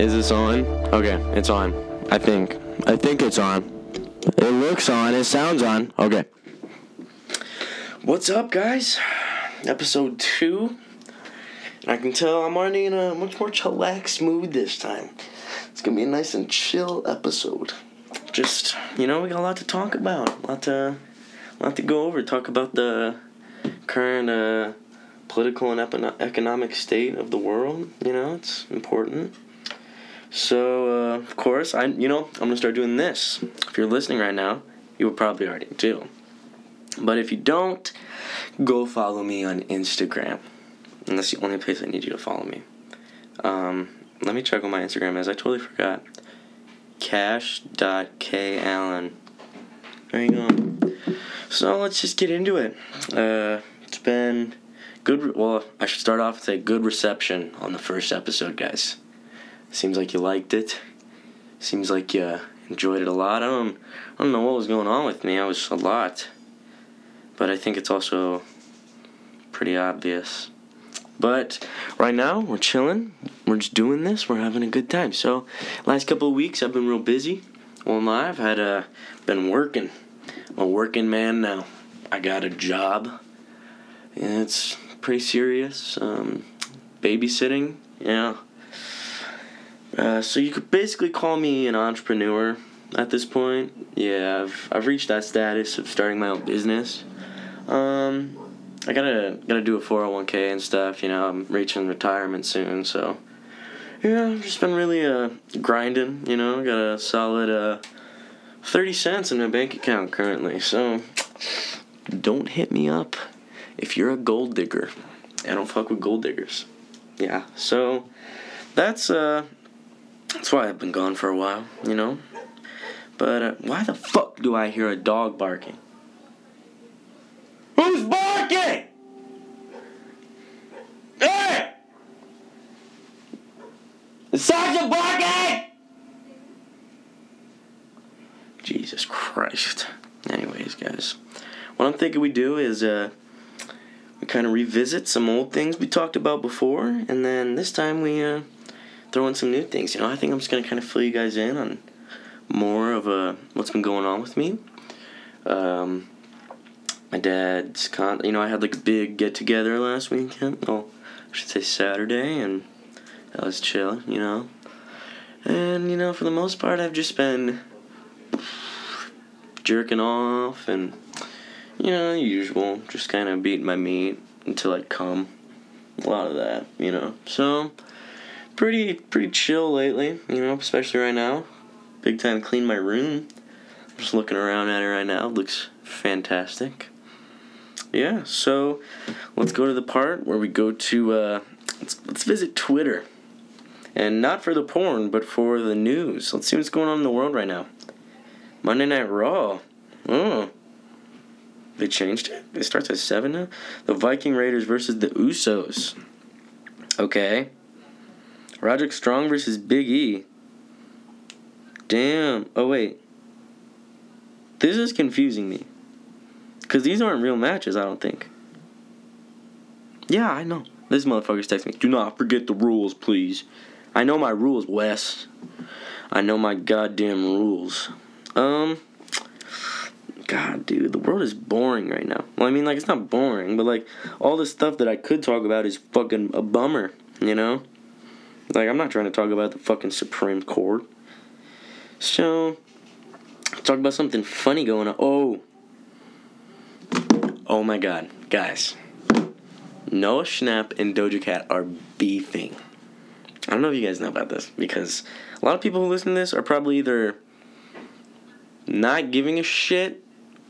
Is this on? Okay, it's on. I think it's on. It looks on. It sounds on. Okay. What's up, guys? Episode 2. I can tell I'm already in a much more chillaxed mood this time. It's going to be a nice and chill episode. Just, you know, we got a lot to talk about. A lot to go over. Talk about the current political and economic state of the world. You know, it's important. So, of course, I'm going to start doing this. If you're listening right now, you will probably already do. But if you don't, go follow me on Instagram. And that's the only place I need you to follow me. Let me check what my Instagram is. I totally forgot. Cash.kallen. There you go. So, let's just get into it. It's been good. Well, I should start off with a good reception on the first episode, guys. Seems like you liked it. Seems like you enjoyed it a lot. I don't know what was going on with me. I was a lot. But I think it's also pretty obvious. But right now, we're chilling. We're just doing this. We're having a good time. So, last couple of weeks, I've been real busy. Well, I've had been working. I'm a working man now. I got a job. And it's pretty serious. Babysitting. Yeah. So you could basically call me an entrepreneur at this point. Yeah, I've reached that status of starting my own business. I gotta do a 401k and stuff. You know, I'm reaching retirement soon, so yeah, I've just been really grinding. You know, got a solid 30 cents in my bank account currently. So don't hit me up if you're a gold digger. I don't fuck with gold diggers. Yeah, so that's why I've been gone for a while, you know? But why the fuck do I hear a dog barking? Who's barking? Hey! Is Sasha barking? Jesus Christ. Anyways, guys. What I'm thinking we do is we kind of revisit some old things we talked about before. And then this time we... throw in some new things, you know. I think I'm just going to kind of fill you guys in on more of what's been going on with me. My dad's I had like a big get-together last weekend. Well, I should say Saturday, and that was chill, you know. And, you know, for the most part, I've just been jerking off and, you know, usual. Just kind of beating my meat until I come. A lot of that, you know. So... Pretty chill lately, you know, especially right now. Big time clean my room. I'm just looking around at it right now. It looks fantastic. Yeah, so let's go to the part where we go to, let's visit Twitter. And not for the porn, but for the news. Let's see what's going on in the world right now. Monday Night Raw. Oh. They changed it? It starts at 7 now? The Viking Raiders versus the Usos. Okay. Roderick Strong versus Big E. Damn. Oh, wait. This is confusing me. Because these aren't real matches, I don't think. Yeah, I know. This motherfucker's texting me. Do not forget the rules, please. I know my rules, Wes. I know my goddamn rules. God, dude. The world is boring right now. Well, I mean, like, it's not boring. But, like, all this stuff that I could talk about is fucking a bummer, you know? Like, I'm not trying to talk about the fucking Supreme Court. So, talk about something funny going on. Oh my God. Guys. Noah Schnapp and Doja Cat are beefing. I don't know if you guys know about this, because a lot of people who listen to this are probably either not giving a shit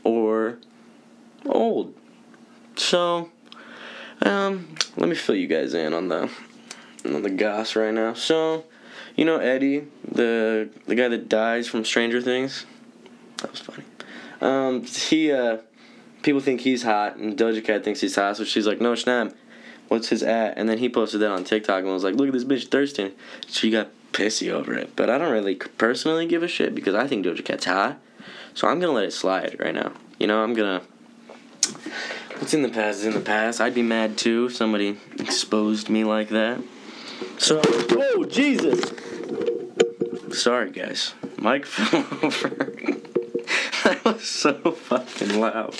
or old. So, let me fill you guys in on the goss right now. So, you know Eddie, the guy that dies from Stranger Things? That was funny. He people think he's hot, and Doja Cat thinks he's hot, so she's like, no, Schnapp, what's his at? And then he posted that on TikTok and was like, look at this bitch thirsty. She got pissy over it. But I don't really personally give a shit, because I think Doja Cat's hot. So I'm gonna let it slide right now. You know, I'm gonna... What's in the past is in the past. I'd be mad too if somebody exposed me like that. So, oh, Jesus! Sorry, guys. Mike fell over. That was so fucking loud.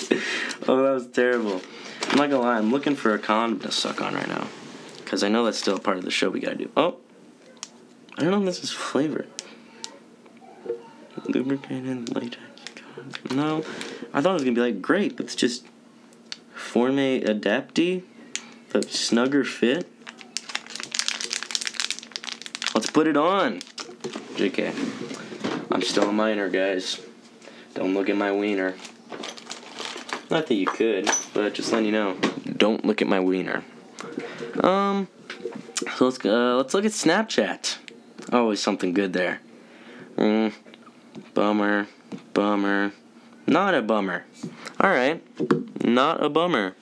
Oh, that was terrible. I'm not gonna lie. I'm looking for a condom to suck on right now. Because I know that's still part of the show we gotta do. Oh. I don't know if this is flavor. Lubricated latex. No. I thought it was gonna be like grape. It's just Forme Adapti. The snugger fit. Let's put it on. JK. I'm still a minor, guys. Don't look at my wiener. Not that you could, but just letting you know. Don't look at my wiener. So let's look at Snapchat. Always something good there. Bummer. Not a bummer. Alright. Not a bummer.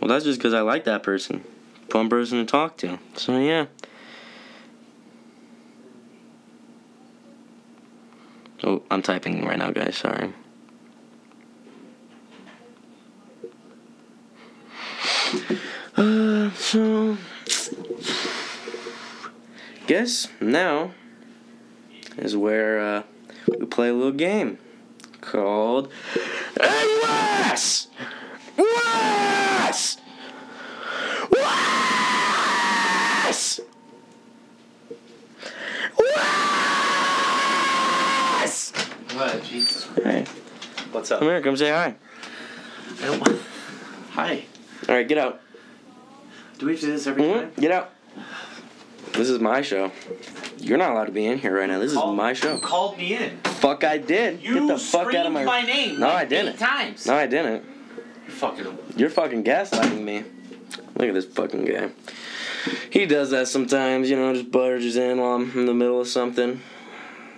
Well, that's just because I like that person. Fun person to talk to. So, yeah. Oh, I'm typing right now, guys. Sorry. So... guess now is where we play a little game called... Hey, Wes! Wes! Wes! Wes! What, Jesus Christ. Hey. What's up? Come here, come say hi. I don't want... Hi. Alright, get out. Do we have to do this every time? Get out. This is my show. You're not allowed to be in here right now. This is my show. You called me in. Fuck, I did. You get the fuck out of my name. No, like I didn't. 8 times. No, I didn't. You're fucking gaslighting me. Look at this fucking guy. He does that sometimes, you know, just barges in while I'm in the middle of something.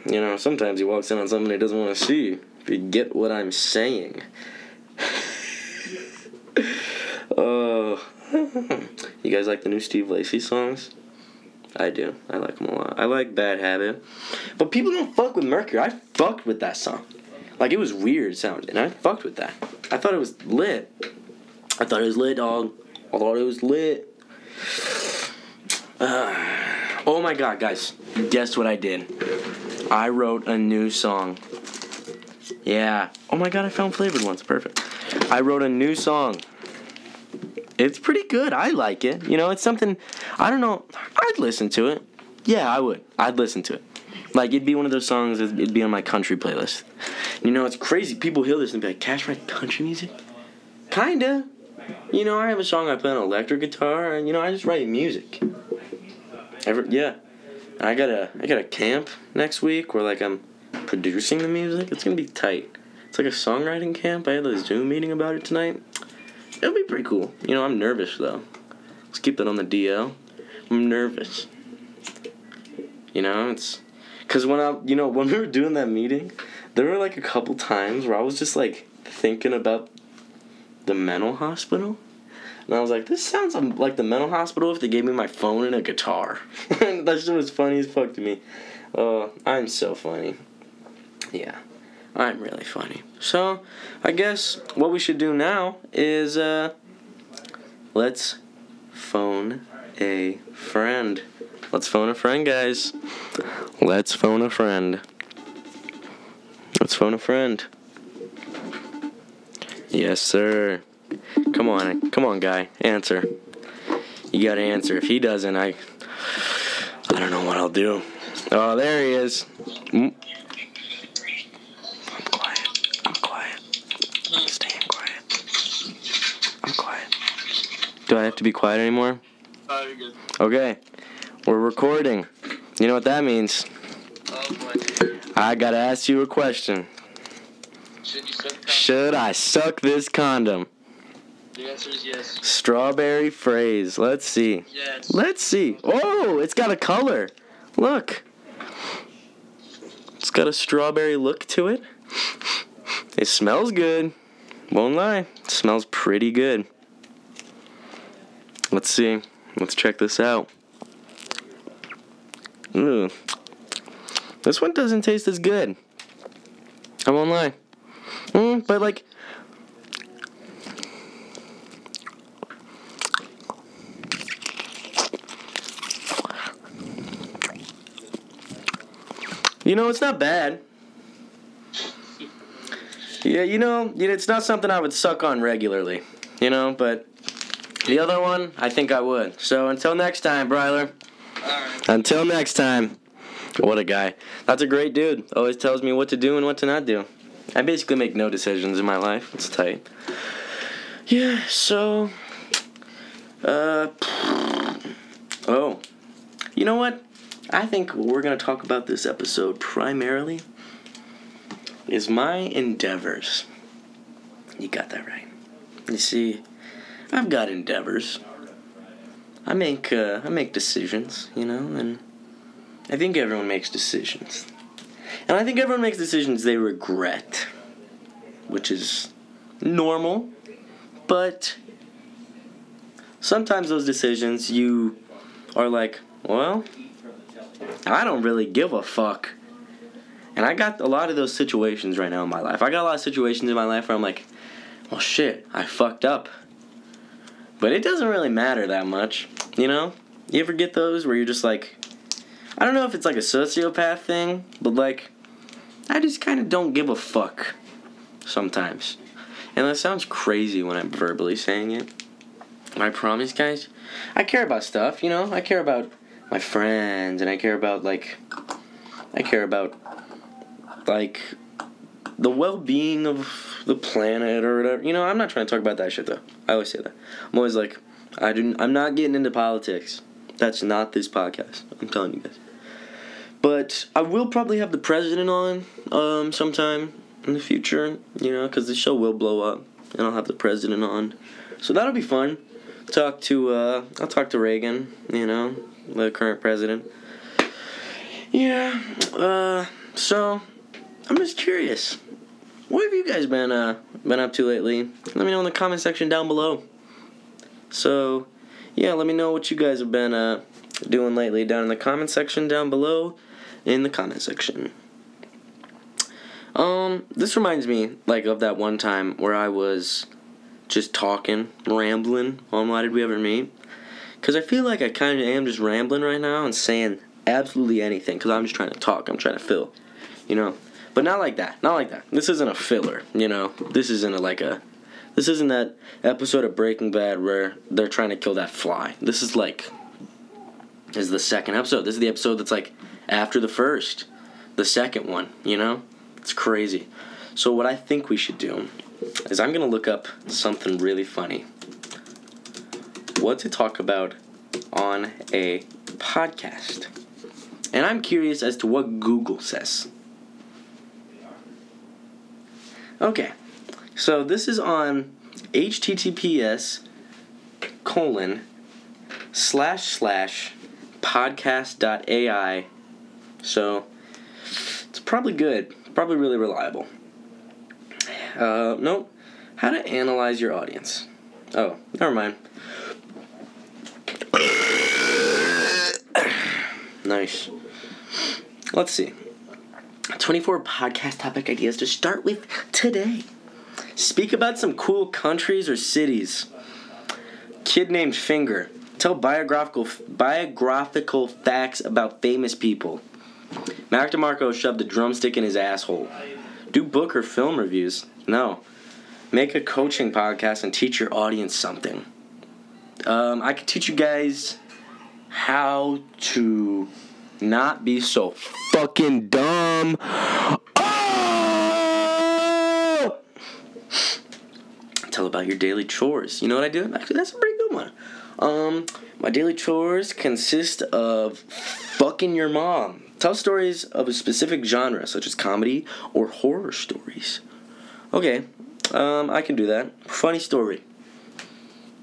You know, sometimes he walks in on something he doesn't want to see. If you get what I'm saying. Oh. You guys like the new Steve Lacey songs? I do. I like them a lot. I like Bad Habit. But people don't fuck with Mercury. I fucked with that song. Like, it was weird sounding. I fucked with that. I thought it was lit. I thought it was lit, dog. I thought it was lit. Oh, my God, guys. Guess what I did? I wrote a new song. Yeah. Oh, my God, I found flavored ones. Perfect. I wrote a new song. It's pretty good. I like it. You know, it's something, I don't know. I'd listen to it. Yeah, I would. I'd listen to it. Like, it'd be one of those songs that it'd be on my country playlist. You know, it's crazy. People hear this and be like, Cash write country music? Kinda. You know, I have a song I play on electric guitar, and, you know, I just write music. Yeah. I got a camp next week where, like, I'm producing the music. It's gonna be tight. It's like a songwriting camp. I had a Zoom meeting about it tonight. It'll be pretty cool. You know, I'm nervous, though. Let's keep that on the DL. I'm nervous. You know, it's... Because when we were doing that meeting, there were, like, a couple times where I was just, like, thinking about the mental hospital. And I was like, this sounds like the mental hospital if they gave me my phone and a guitar. That shit was funny as fuck to me. Oh, I'm so funny. Yeah. I'm really funny. So, I guess what we should do now is, let's phone a friend. Let's phone a friend, guys. Let's phone a friend. Let's phone a friend. Yes, sir. Come on, guy. Answer. You gotta answer. If he doesn't, I don't know what I'll do. Oh, there he is. Do I have to be quiet anymore? Oh, you're good. Okay. We're recording. You know what that means? Oh, boy. I gotta ask you a question. Should I suck this condom? The answer is yes. Strawberry phrase. Let's see. Yes. Let's see. Oh, it's got a color. Look. It's got a strawberry look to it. It smells good. Won't lie. It smells pretty good. Let's see. Let's check this out. Ooh. This one doesn't taste as good. I won't lie. But, like... You know, it's not bad. Yeah, it's not something I would suck on regularly, but the other one, I think I would. So until next time, Bryler. All right. Until next time. What a guy. That's a great dude. Always tells me what to do and what to not do. I basically make no decisions in my life. It's tight. Yeah, so... Oh. You know what? I think what we're going to talk about this episode primarily is my endeavors. You got that right. You see, I've got endeavors. I make decisions, and I think everyone makes decisions. And I think everyone makes decisions they regret, which is normal, but sometimes those decisions you are like, well, I don't really give a fuck. And I got a lot of those situations right now in my life. I got a lot of situations in my life where I'm like, well, shit, I fucked up. But it doesn't really matter that much, You ever get those where you're just like, I don't know if it's like a sociopath thing, but like, I just kind of don't give a fuck sometimes. And that sounds crazy when I'm verbally saying it. I promise, guys, I care about stuff, I care about my friends, and I care about the well-being of the planet or whatever. I'm not trying to talk about that shit, though. I always say that. I'm always like, I'm not getting into politics. That's not this podcast. I'm telling you guys. But I will probably have the president on sometime in the future, because the show will blow up, and I'll have the president on. So that'll be fun. I'll talk to Reagan, the current president. Yeah, so I'm just curious. What have you guys been up to lately? Let me know in the comment section down below. So, yeah, let me know what you guys have been doing lately down in the comment section down below in the comment section. This reminds me, of that one time where I was just talking, rambling on Why Did We Ever Meet? Because I feel like I kind of am just rambling right now and saying absolutely anything, because I'm just trying to talk. I'm trying to fill, But not like that. Not like that. This isn't a filler, This isn't This isn't that episode of Breaking Bad where they're trying to kill that fly. This is this is the second episode. This is the episode that's after the first. The second one, It's crazy. So what I think we should do is I'm going to look up something really funny. What to talk about on a podcast. And I'm curious as to what Google says. Okay, so this is on https://podcast.ai. So it's probably good, probably really reliable. Nope. How to analyze your audience. Oh, never mind. Nice. Let's see. 24 podcast topic ideas to start with today. Speak about some cool countries or cities. Kid named Finger. Tell biographical facts about famous people. Mac DeMarco shoved a drumstick in his asshole. Do book or film reviews. No. Make a coaching podcast and teach your audience something. I could teach you guys how to not be so fucking dumb. Oh! Tell about your daily chores. You know what I do? Actually, that's a pretty good one. My daily chores consist of fucking your mom. Tell stories of a specific genre, such as comedy or horror stories. Okay, I can do that. Funny story.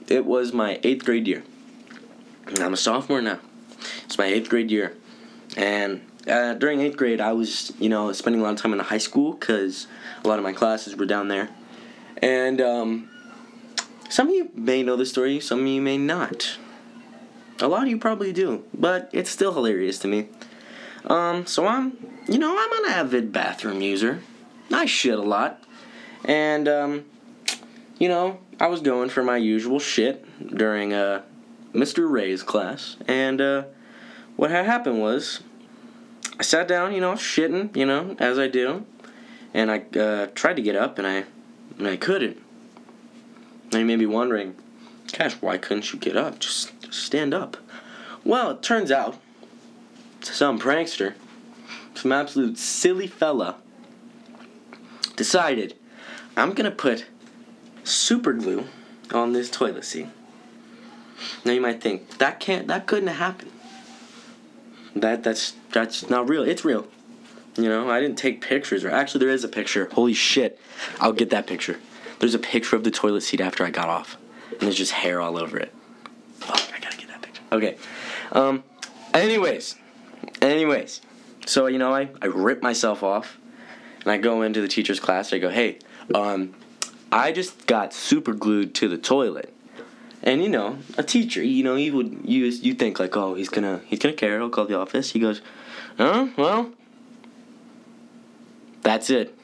It was my 8th grade year. I'm a sophomore now. It's my 8th grade year. And during 8th grade, I was, spending a lot of time in the high school because a lot of my classes were down there. And some of you may know this story, some of you may not. A lot of you probably do, but it's still hilarious to me. So I'm an avid bathroom user. I shit a lot. And, I was going for my usual shit during Mr. Ray's class, and what had happened was I sat down, shitting, as I do, and I tried to get up, and I couldn't. Now you may be wondering, Cash, why couldn't you get up? Just stand up. Well, it turns out, some prankster, some absolute silly fella, decided, I'm going to put super glue on this toilet seat. Now you might think, that couldn't have happened. That's not real. It's real. I didn't take pictures. Or actually, there is a picture. Holy shit. I'll get that picture. There's a picture of the toilet seat after I got off. And there's just hair all over it. Fuck, I gotta get that picture. Okay. Anyways. So, I rip myself off. And I go into the teacher's class. And I go, hey, I just got super glued to the toilet. And, a teacher, you think, like, oh, he's gonna care. He'll call the office. He goes, oh, well, that's it.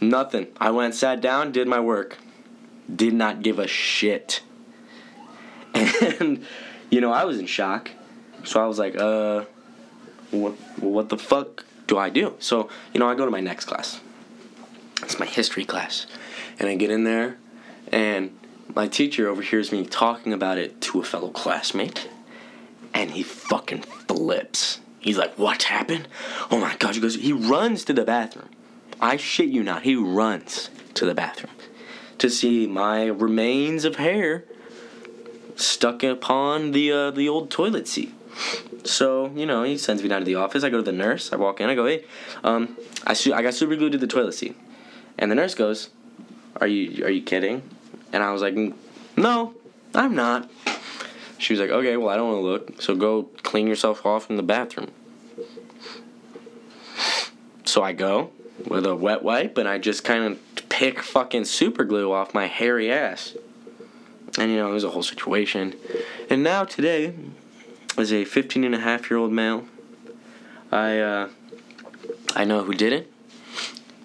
Nothing. I went and sat down, did my work. Did not give a shit. And, I was in shock. So I was like, what the fuck do I do? So, I go to my next class. It's my history class. And I get in there, and my teacher overhears me talking about it to a fellow classmate, and he fucking flips. He's like, what happened? Oh my God. He runs to the bathroom. I shit you not. He runs to the bathroom to see my remains of hair stuck upon the old toilet seat. So, he sends me down to the office. I go to the nurse. I walk in. I go, hey, I got super glued to the toilet seat. And the nurse goes, are you kidding? And I was like, no, I'm not. She was like, okay, well, I don't want to look, so go clean yourself off in the bathroom. So I go with a wet wipe, and I just kind of pick fucking super glue off my hairy ass. And, it was a whole situation. And now today, as a 15-and-a-half-year-old male, I know who did it.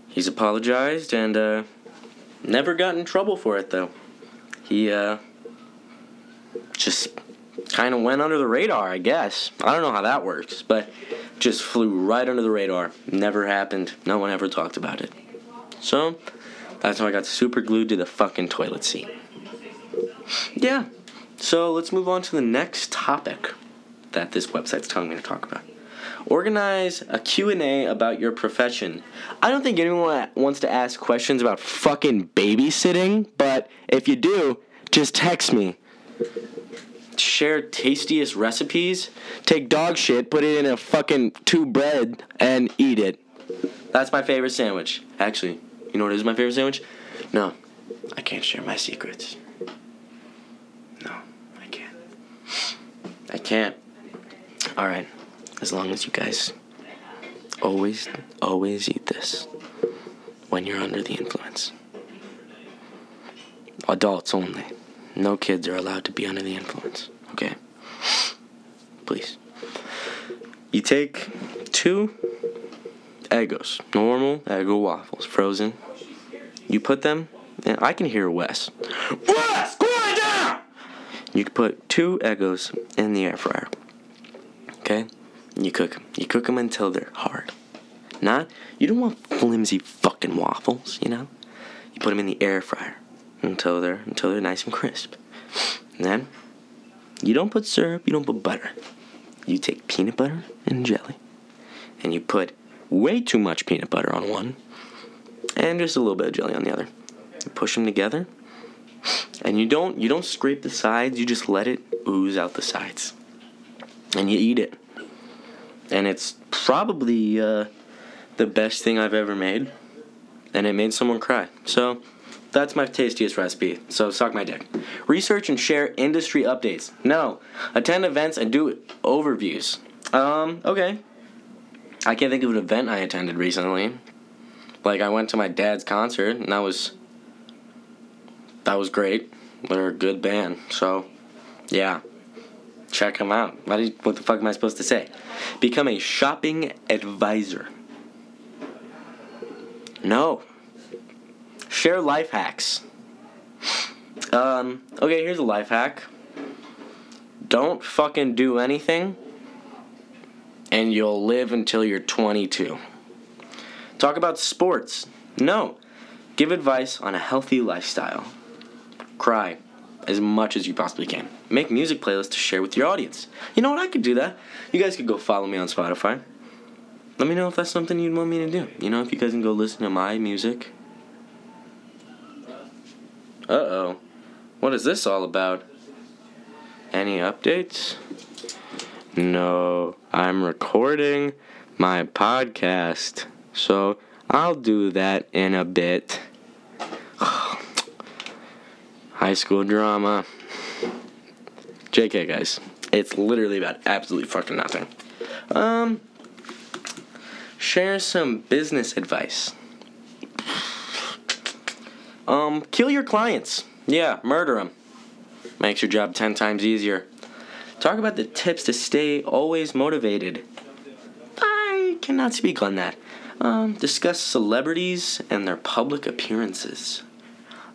He's apologized, and, never got in trouble for it, though. He, just kind of went under the radar, I guess. I don't know how that works, but just flew right under the radar. Never happened. No one ever talked about it. So, that's how I got super glued to the fucking toilet seat. Yeah. So, let's move on to the next topic that this website's telling me to talk about. Organize a Q&A about your profession. I don't think anyone wants to ask questions about fucking babysitting, but if you do, just text me. Share tastiest recipes. Take dog shit, put it in a fucking 2 bread, and eat it. That's my favorite sandwich. Actually, you know what is my favorite sandwich? No, I can't share my secrets. No, I can't. I can't. All right. As long as you guys always eat this when you're under the influence. Adults only. No kids are allowed to be under the influence. Okay? Please. You take 2 Eggos. Normal Eggo waffles. Frozen. You put them... And I can hear Wes. Wes, going down! You can put 2 Eggos in the air fryer. Okay? You cook them. You cook them until they're hard. You don't want flimsy fucking waffles, You put them in the air fryer until they're nice and crisp. And then, you don't put syrup, you don't put butter. You take peanut butter and jelly. And you put way too much peanut butter on one and just a little bit of jelly on the other. You push them together. And you don't scrape the sides, you just let it ooze out the sides. And you eat it. And it's probably the best thing I've ever made. And it made someone cry. So, that's my tastiest recipe. So, suck my dick. Research and share industry updates. No. Attend events and do overviews. Okay. I can't think of an event I attended recently. Like, I went to my dad's concert, and that was great. They're a good band. So, yeah. Check them out. What the fuck am I supposed to say? Become a shopping advisor. No. Share life hacks. Okay, here's a life hack. Don't fucking do anything and you'll live until you're 22. Talk about sports. No. Give advice on a healthy lifestyle. Cry as much as you possibly can. Make music playlists to share with your audience. You know what? I could do that. You guys could go follow me on Spotify. Let me know if that's something you'd want me to do. You know, if you guys can go listen to my music. Uh-oh. What is this all about? Any updates? No, I'm recording my podcast, so I'll do that in a bit. High school drama. JK, guys. It's literally about absolutely fucking nothing. Share some business advice. Kill your clients. Yeah, murder them. Makes your job 10 times easier. Talk about the tips to stay always motivated. I cannot speak on that. Discuss celebrities and their public appearances.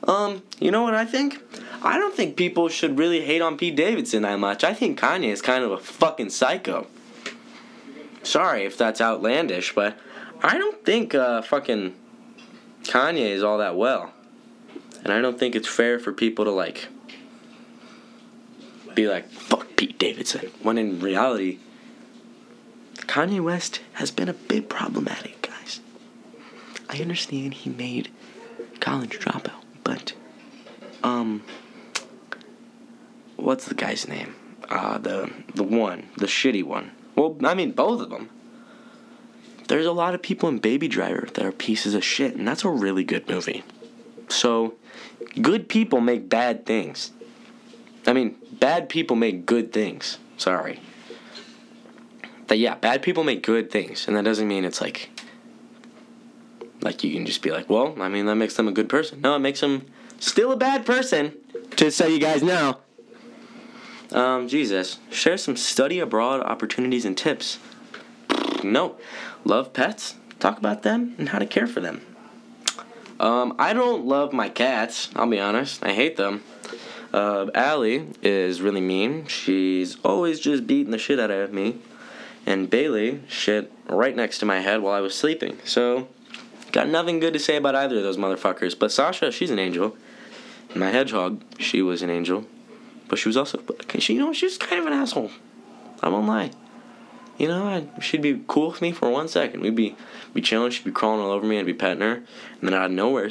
You know what I think? I don't think people should really hate on Pete Davidson that much. I think Kanye is kind of a fucking psycho. Sorry if that's outlandish, but I don't think fucking Kanye is all that well. And I don't think it's fair for people to, like, be like, fuck Pete Davidson. When in reality, Kanye West has been a bit problematic, guys. I understand he made College Dropout, but, what's the guy's name? The one, the shitty one. Well, I mean, both of them. There's a lot of people in Baby Driver that are pieces of shit, and that's a really good movie. So, good people make bad things. I mean, bad people make good things. Sorry. But yeah, bad people make good things, and that doesn't mean it's like you can just be like, well, I mean, that makes them a good person. No, it makes them still a bad person, just so you guys know. Jesus. Share some study abroad opportunities and tips. No. Love pets? Talk about them and how to care for them. I don't love my cats, I'll be honest. I hate them. Allie is really mean. She's always just beating the shit out of me. And Bailey shit right next to my head while I was sleeping. So, got nothing good to say about either of those motherfuckers. But Sasha, she's an angel. My hedgehog, she was an angel. But she was also, she was kind of an asshole. I won't lie. You know, she'd be cool with me for 1 second. We'd be chilling. She'd be crawling all over me. I'd be petting her. And then out of nowhere,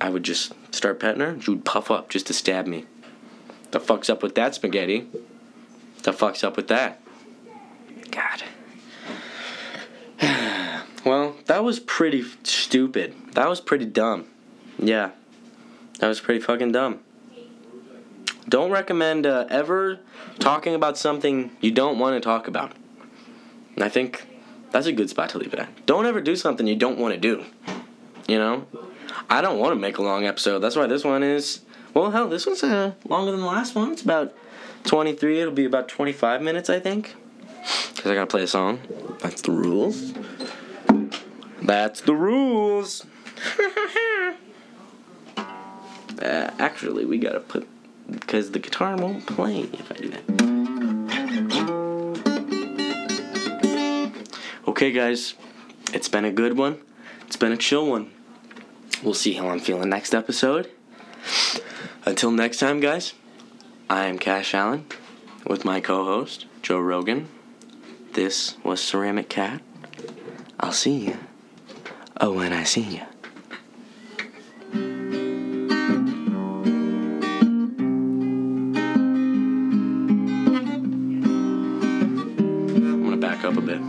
I would just start petting her. She would puff up just to stab me. The fuck's up with that, spaghetti? The fuck's up with that? God. Well, that was pretty stupid. That was pretty dumb. Yeah. That was pretty fucking dumb. Don't recommend ever talking about something you don't want to talk about. And I think that's a good spot to leave it at. Don't ever do something you don't want to do. You know? I don't want to make a long episode. That's why this one is... Well, hell, this one's longer than the last one. It's about 23. It'll be about 25 minutes, I think. Because I got to play a song. That's the rules. That's the rules. Actually, we got to put... Because the guitar won't play if I do that. Okay, guys. It's been a good one. It's been a chill one. We'll see how I'm feeling next episode. Until next time, guys. I am Cash Allen with my co-host, Joe Rogan. This was Ceramic Cat. I'll see ya. Oh, when I see ya. Up a bit.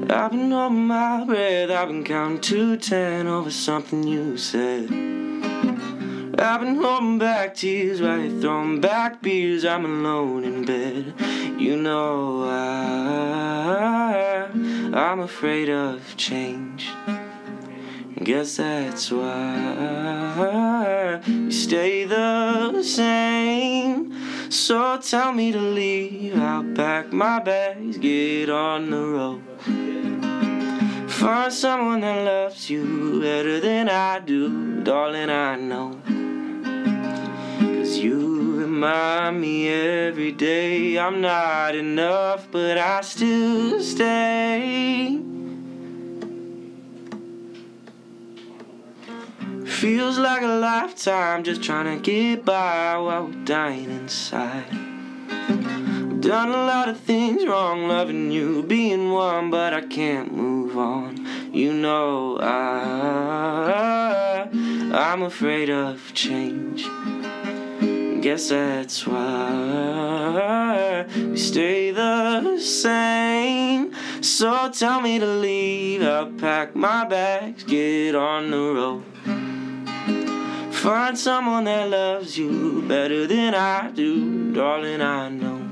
I've been holding my breath. I've been counting to 10 over something you said. I've been holding back tears while you're throwing back beers. I'm alone in bed. You know I'm afraid of change. Guess that's why you stay the same. So tell me to leave, I'll pack my bags, get on the road. Find someone that loves you better than I do, darling, I know. 'Cause you remind me every day I'm not enough, but I still stay. Feels like a lifetime just trying to get by while we're dying inside. I've done a lot of things wrong, loving you, being one, but I can't move on. You know I'm afraid of change. Guess that's why we stay the same. So tell me to leave, I'll pack my bags, get on the road. Find someone that loves you better than I do, darling, I know.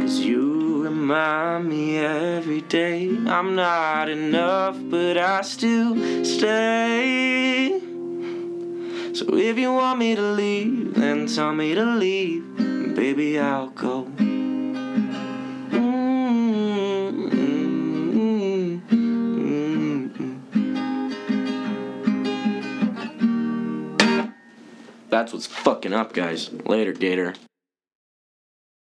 'Cause you remind me every day I'm not enough, but I still stay. So if you want me to leave, then tell me to leave, and baby, I'll go. That's what's fucking up, guys. Later, Gator.